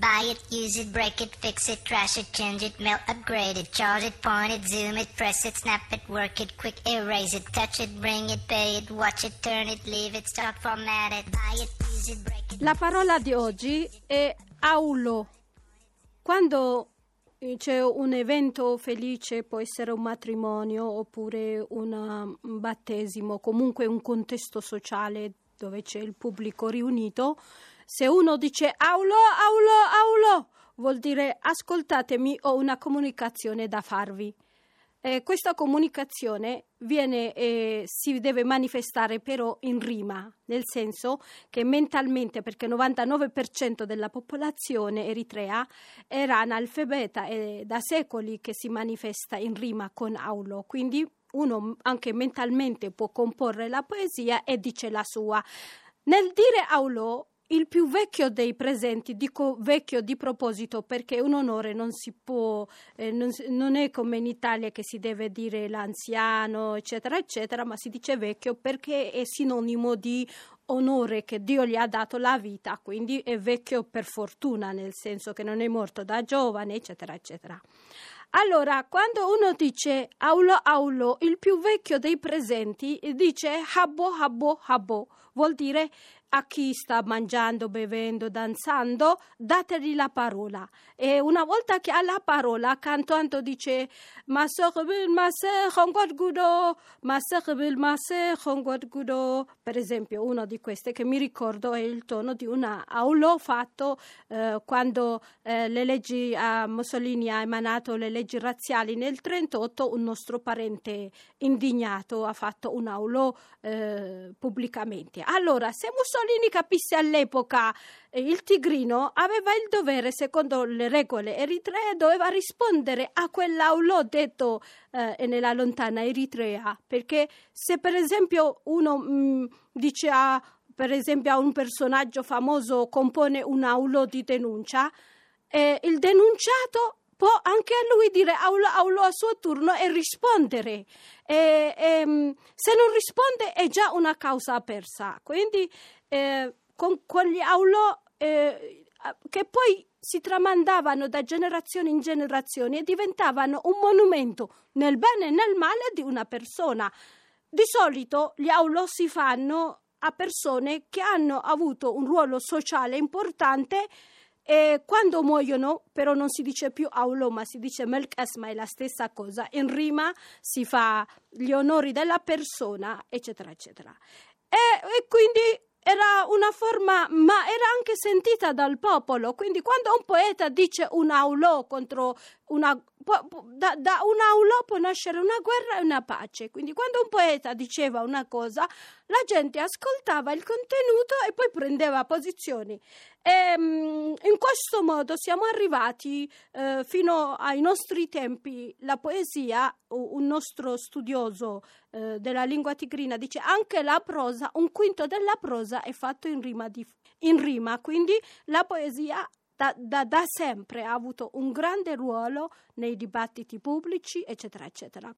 buy it, use it, break it, fix it, trash it, change it, mail, upgrade it, charge it, point it, zoom it, press it, snap it, work it, quick erase it, touch it, bring it, pay it, watch it, turn it, leave it, stop, format it, buy it, use it, break it. La parola di oggi è aulo. Quando c'è un evento felice, può essere un matrimonio oppure un battesimo, comunque un contesto sociale dove c'è il pubblico riunito, se uno dice aulo, aulo, aulo, vuol dire ascoltatemi, ho una comunicazione da farvi. Questa comunicazione viene si deve manifestare però in rima, nel senso che mentalmente, perché il 99% della popolazione eritrea era analfabeta e da secoli che si manifesta in rima con aulo, quindi uno anche mentalmente può comporre la poesia e dice la sua. Nel dire aulo, il più vecchio dei presenti, dico vecchio di proposito perché un onore non si può, non è come in Italia che si deve dire l'anziano, eccetera, eccetera, ma si dice vecchio perché è sinonimo di onore che Dio gli ha dato la vita, quindi è vecchio per fortuna, nel senso che non è morto da giovane, eccetera, eccetera. Allora, quando uno dice aulo, aulo, il più vecchio dei presenti dice habbo, habbo, habbo, vuol dire a chi sta mangiando, bevendo, danzando, dategli la parola. E una volta che ha la parola, cantando dice Masakh bil masakh gudo. Per esempio, uno di queste che mi ricordo è il tono di una aulo fatto quando le leggi Mussolini ha emanato le leggi razziali nel 1938, un nostro parente indignato ha fatto un aulo pubblicamente. Allora, se Mussolini capisse all'epoca il tigrino, aveva il dovere, secondo le regole eritree, doveva rispondere a quell'aulo detto nella lontana Eritrea, perché se per esempio uno dice per esempio a un personaggio famoso compone un aulo di denuncia, il denunciato può anche a lui dire aulo, aulo a suo turno e rispondere. Se non risponde è già una causa persa. Quindi con gli aulo che poi si tramandavano da generazione in generazione e diventavano un monumento nel bene e nel male di una persona. Di solito gli aulo si fanno a persone che hanno avuto un ruolo sociale importante. E quando muoiono, però non si dice più aulo, ma si dice melk asma, è la stessa cosa. In rima si fa gli onori della persona, eccetera, eccetera. E quindi era una forma, ma era anche sentita dal popolo. Quindi quando un poeta dice un aulo contro da un aulo può nascere una guerra e una pace. Quindi quando un poeta diceva una cosa, la gente ascoltava il contenuto e poi prendeva posizioni. In questo modo siamo arrivati fino ai nostri tempi. La poesia, un nostro studioso della lingua tigrina dice anche la prosa, un quinto della prosa è fatto in rima, quindi la poesia da sempre ha avuto un grande ruolo nei dibattiti pubblici, eccetera, eccetera.